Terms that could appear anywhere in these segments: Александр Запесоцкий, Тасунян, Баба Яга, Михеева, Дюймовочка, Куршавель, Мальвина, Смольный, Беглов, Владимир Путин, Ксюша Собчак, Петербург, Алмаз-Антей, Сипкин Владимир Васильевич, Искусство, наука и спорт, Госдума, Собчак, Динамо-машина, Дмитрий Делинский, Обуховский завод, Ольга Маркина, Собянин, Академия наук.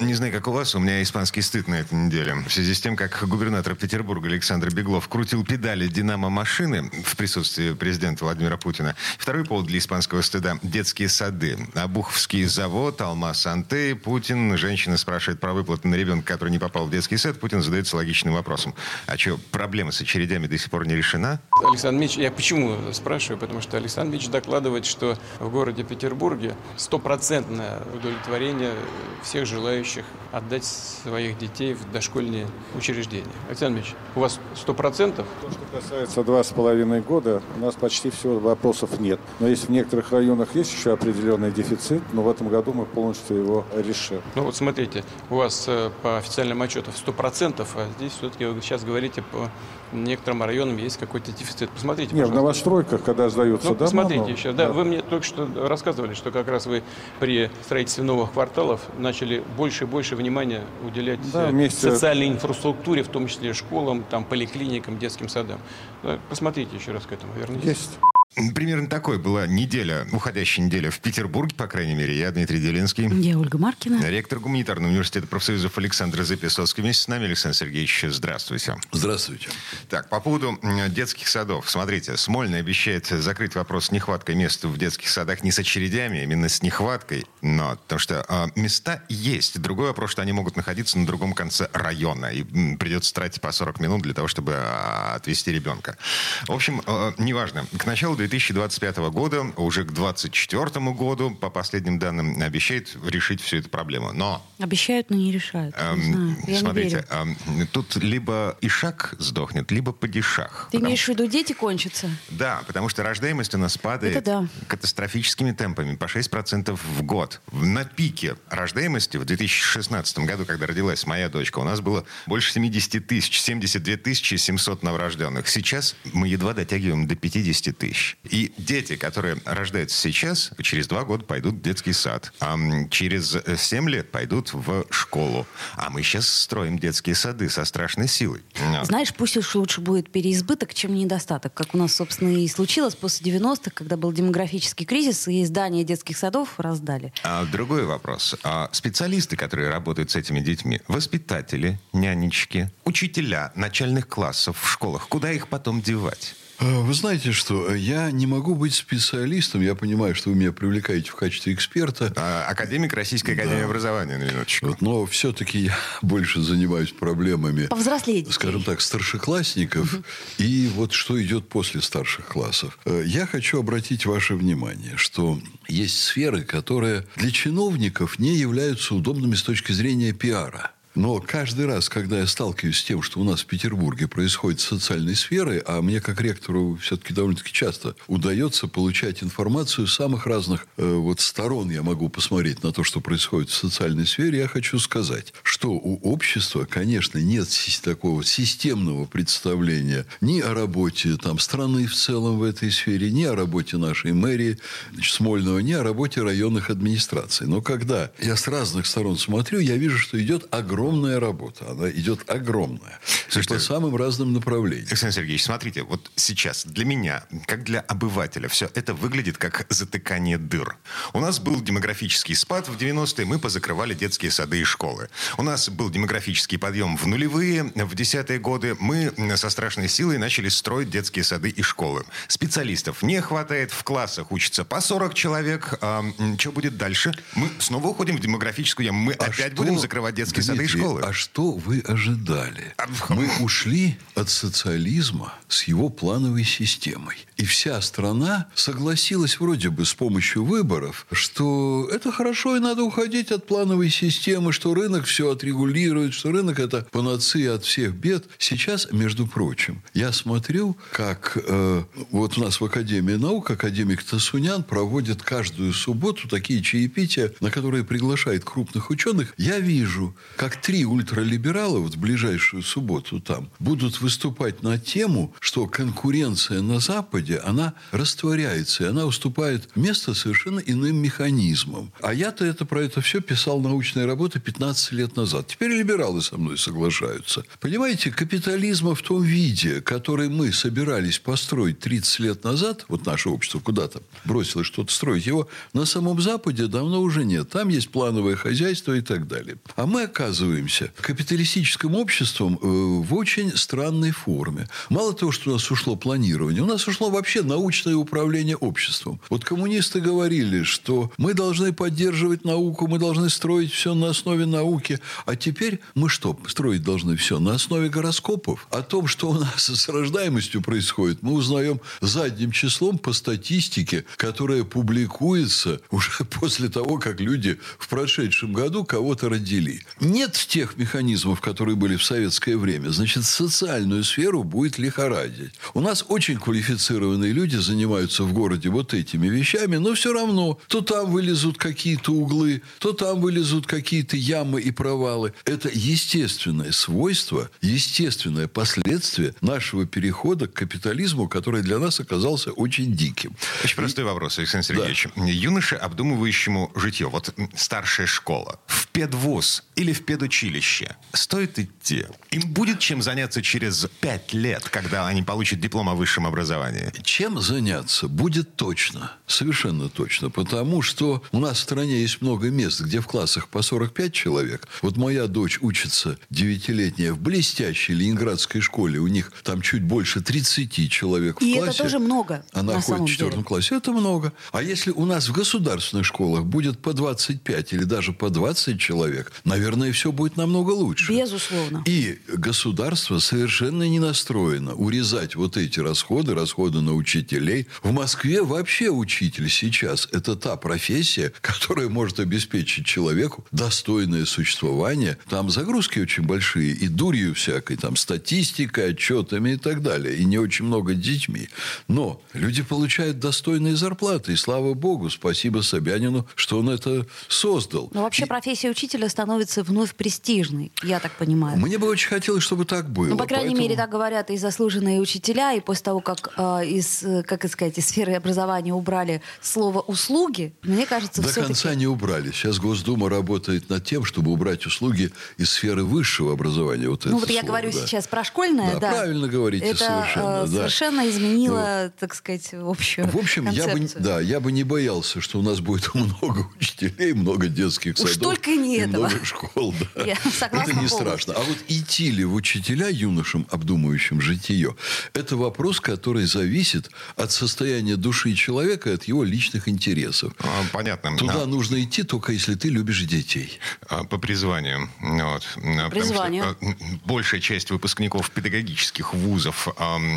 Не знаю, как у вас, у меня испанский стыд на этой неделе. В связи с тем, как губернатор Петербурга Александр Беглов крутил педали «Динамо-машины» в присутствии президента Владимира Путина. Второй повод для испанского стыда – детские сады. Обуховский завод, Алмаз-Антей, Путин. Женщина спрашивает про выплаты на ребенка, который не попал в детский сад. Путин задается логичным вопросом. А что, проблема с очередями до сих пор не решена? Александр Мич, я почему спрашиваю? Потому что Александр Мич докладывает, что в городе Петербурге 100% удовлетворение всех желающих отдать своих детей в дошкольные учреждения. Александр Ильич, у вас 100%? Что касается 2,5 года, у нас почти всего вопросов нет. Но если в некоторых районах есть еще определенный дефицит, но в этом году мы полностью его решим. Ну вот смотрите, у вас по официальным отчетам 100%, а здесь все-таки вы сейчас говорите по некоторым районам есть какой-то дефицит. Посмотрите, пожалуйста. Нет, в новостройках, когда сдаются дома. Посмотрите еще. Да, вы мне только что рассказывали, что как раз вы при строительстве новых кварталов начали больше внимания уделять социальной инфраструктуре, в том числе школам, там, поликлиникам, детским садам. Посмотрите еще раз к этому, вернитесь. Есть. Примерно такой была неделя, уходящая неделя в Петербурге, по крайней мере. Я Дмитрий Делинский. Я Ольга Маркина. Ректор гуманитарного университета профсоюзов Александр Запесоцкий. Вместе с нами, Александр Сергеевич, здравствуйте. Здравствуйте. Так, по поводу детских садов. Смотрите, Смольный обещает закрыть вопрос с нехваткой мест в детских садах не с очередями, именно с нехваткой. Но, потому что места есть. Другой вопрос, что они могут находиться на другом конце района. И придется тратить по 40 минут для того, чтобы отвезти ребенка. В общем, неважно. К началу 2025 года, уже к 2024 году, по последним данным, обещает решить всю эту проблему. Но... Обещают, но не решают. Смотрите, тут либо ишак сдохнет, либо падишах. Ты имеешь в виду, дети кончатся? Да, потому что рождаемость у нас падает катастрофическими темпами, по 6% в год. На пике рождаемости в 2016 году, когда родилась моя дочка, у нас было больше 70 тысяч, 72 тысячи 700 новорожденных. Сейчас мы едва дотягиваем до 50 тысяч. И дети, которые рождаются сейчас, через 2 года пойдут в детский сад. А через 7 лет пойдут в школу. А мы сейчас строим детские сады со страшной силой. Знаешь, пусть уж лучше будет переизбыток, чем недостаток. Как у нас, собственно, и случилось после 90-х, когда был демографический кризис, и здания детских садов раздали. А другой вопрос. А специалисты, которые работают с этими детьми, воспитатели, нянечки, учителя начальных классов в школах, куда их потом девать? Вы знаете что, я не могу быть специалистом, я понимаю, что вы меня привлекаете в качестве эксперта. Академик Российской Академии образования, на минуточку. Вот, но все-таки я больше занимаюсь проблемами, скажем так, старшеклассников и вот что идет после старших классов. Я хочу обратить ваше внимание, что есть сферы, которые для чиновников не являются удобными с точки зрения пиара. Но каждый раз, когда я сталкиваюсь с тем, что у нас в Петербурге происходит с социальной сферой, а мне, как ректору, все-таки довольно-таки часто удается получать информацию с самых разных сторон, я могу посмотреть на то, что происходит в социальной сфере, я хочу сказать, что у общества, конечно, нет такого системного представления ни о работе там, страны в целом в этой сфере, ни о работе нашей мэрии Смольного, ни о работе районных администраций. Но когда я с разных сторон смотрю, я вижу, что идет огромная работа. Она идет огромная. Слушайте, по самым разным направлениям. Александр Сергеевич, смотрите, вот сейчас для меня, как для обывателя, все это выглядит как затыкание дыр. У нас был демографический спад в 90-е, мы позакрывали детские сады и школы. У нас был демографический подъем в нулевые, в 10-е годы мы со страшной силой начали строить детские сады и школы. Специалистов не хватает, в классах учатся по 40 человек. Что будет дальше? Мы снова уходим в демографическую яму, мы опять будем закрывать детские сады и школы. А что вы ожидали? Мы ушли от социализма с его плановой системой. И вся страна согласилась вроде бы с помощью выборов, что это хорошо и надо уходить от плановой системы, что рынок все отрегулирует, что рынок это панацея от всех бед. Сейчас, между прочим, я смотрю, как вот у нас в Академии наук академик Тасунян проводит каждую субботу такие чаепития, на которые приглашает крупных ученых. Я вижу, как 3 ультралиберала в ближайшую субботу там будут выступать на тему, что конкуренция на Западе, она растворяется, и она уступает место совершенно иным механизмам. А я-то про это все писал научные работы 15 лет назад. Теперь либералы со мной соглашаются. Понимаете, капитализма в том виде, который мы собирались построить 30 лет назад, вот наше общество куда-то бросилось что-то строить, его на самом Западе давно уже нет. Там есть плановое хозяйство и так далее. А мы оказываемся капиталистическим обществом в очень странной форме. Мало того, что у нас ушло планирование, у нас ушло вообще научное управление обществом. Вот коммунисты говорили, что мы должны поддерживать науку, мы должны строить все на основе науки. А теперь мы что, строить должны все на основе гороскопов? О том, что у нас с рождаемостью происходит, мы узнаем задним числом по статистике, которая публикуется уже после того, как люди в прошедшем году кого-то родили. Нет тех механизмов, которые были в советское время. Значит, социальную сферу будет лихорадить. У нас очень квалифицированные люди занимаются в городе вот этими вещами, но все равно то там вылезут какие-то углы, то там вылезут какие-то ямы и провалы. Это естественное свойство, естественное последствие нашего перехода к капитализму, который для нас оказался очень диким. Очень простой вопрос, Александр Сергеевич. Да. Юноше, обдумывающему житье, вот старшая школа, в педвуз или в педучилище стоит идти? Им будет чем заняться через 5 лет, когда они получат диплом о высшем образовании? Чем заняться будет точно, совершенно точно, потому что у нас в стране есть много мест, где в классах по 45 человек. Вот моя дочь учится, 9-летняя, в блестящей ленинградской школе. У них там чуть больше 30 человек в классе. И это тоже много. Она ходит в 4 классе. Это много. А если у нас в государственных школах будет по 25 или даже по 20 человек, наверное, все будет намного лучше. Безусловно. И государство совершенно не настроено урезать вот эти расходы на учителей. В Москве вообще учитель сейчас – это та профессия, которая может обеспечить человеку достойное существование. Там загрузки очень большие и дурью всякой, там статистикой, отчетами и так далее. И не очень много детьми. Но люди получают достойные зарплаты. И слава богу, спасибо Собянину, что он это создал. Но вообще профессия учителя становится вновь престижной, я так понимаю. Мне бы очень хотелось, чтобы так было. Ну, по крайней мере, так говорят и заслуженные учителя, и после того, как из сферы образования убрали слово «услуги», мне кажется, все-таки... До конца не убрали. Сейчас Госдума работает над тем, чтобы убрать услуги из сферы высшего образования. Я говорю сейчас про школьное, да. Правильно говорите, совершенно изменило, так сказать, общую концепцию. Я бы не боялся, что у нас будет много учителей, много детских садов. Уж только не этого. Много школ, да. Это не страшно. А вот идти ли в учителя юношам, обдумывающим житие, это вопрос, который зависит от состояния души человека, от его личных интересов. Понятно. Туда нужно идти только если ты любишь детей. По призванию. Большая часть выпускников педагогических вузов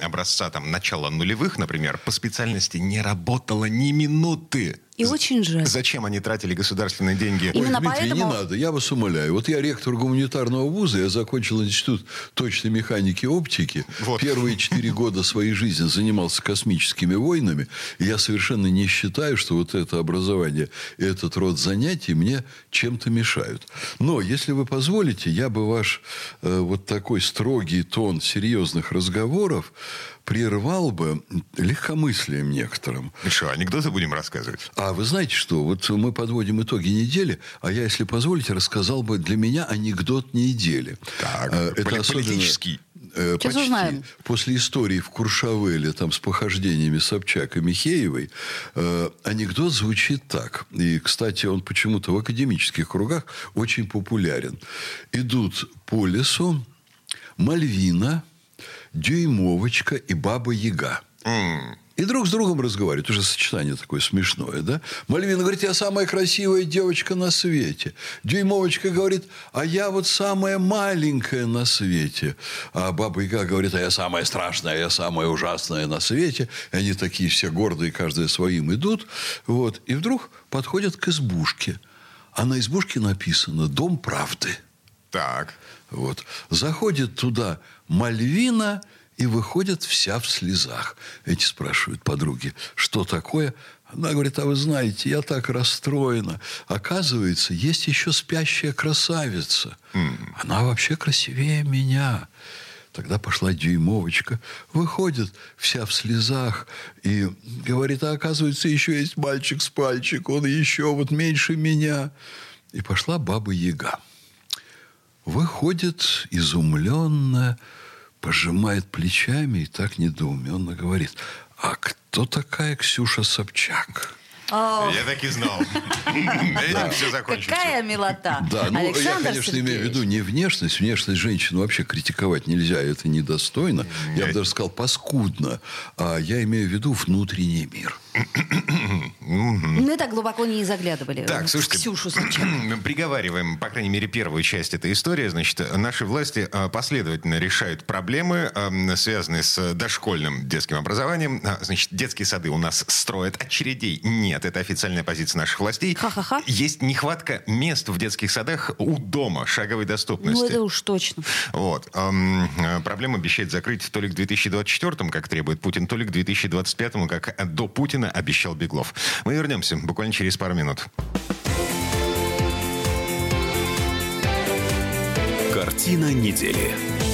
образца начала нулевых, например, по специальности не работала ни минуты. И очень жаль. Зачем они тратили государственные деньги? Именно Дмитрий, поэтому... не надо, я вас умоляю. Вот я ректор гуманитарного вуза, я закончил институт точной механики и оптики. Вот. Первые 4 года своей жизни занимался космическими войнами. И я совершенно не считаю, что вот это образование, этот род занятий мне чем-то мешают. Но, если вы позволите, я бы ваш вот такой строгий тон серьезных разговоров прервал бы легкомыслием некоторым. И что, анекдоты будем рассказывать? А вы знаете что? Вот мы подводим итоги недели, а я, если позволите, рассказал бы для меня анекдот недели. Так, это политический. Почти. Узнаем. После истории в Куршавеле там, с похождениями Собчака и Михеевой анекдот звучит так. И, кстати, он почему-то в академических кругах очень популярен. Идут по лесу Мальвина, Дюймовочка и Баба Яга. И друг с другом разговаривают. Уже сочетание такое смешное, да? Мальвина говорит, я самая красивая девочка на свете. Дюймовочка говорит, а я вот самая маленькая на свете. А Баба Яга говорит, а я самая страшная, я самая ужасная на свете. И они такие все гордые, каждая своим идут. Вот. И вдруг подходят к избушке. А на избушке написано «Дом правды». Так. Вот. Заходит туда Мальвина... И выходит вся в слезах. Эти спрашивают подруги, что такое? Она говорит: а вы знаете, я так расстроена. Оказывается, есть еще спящая красавица. Она вообще красивее меня. Тогда пошла Дюймовочка. Выходит вся в слезах и говорит: а оказывается, еще есть мальчик с пальчик. Он еще вот меньше меня. И пошла Баба Яга. Выходит изумленно, пожимает плечами и так недоуменно говорит: а кто такая Ксюша Собчак? Oh. Я так и знал. Этим все закончится. Какая милота. Да, ну я, конечно, имею в виду не внешность. Внешность женщин вообще критиковать нельзя, это недостойно. Я бы даже сказал, паскудно. А я имею в виду внутренний мир. Мы так глубоко не заглядывали. Так, слушайте, Ксюшу случайно. Приговариваем, по крайней мере, первую часть этой истории. Значит, наши власти последовательно решают проблемы, связанные с дошкольным детским образованием. Значит, детские сады у нас строят, очередей нет. Это официальная позиция наших властей. Ха-ха-ха. Есть нехватка мест в детских садах у дома, шаговой доступности. Ну, это уж точно. Вот. Проблема обещает закрыть то ли к 2024, как требует Путин, то ли к 2025, как до Путина обещал Беглов. Мы вернемся буквально через пару минут. Картина недели.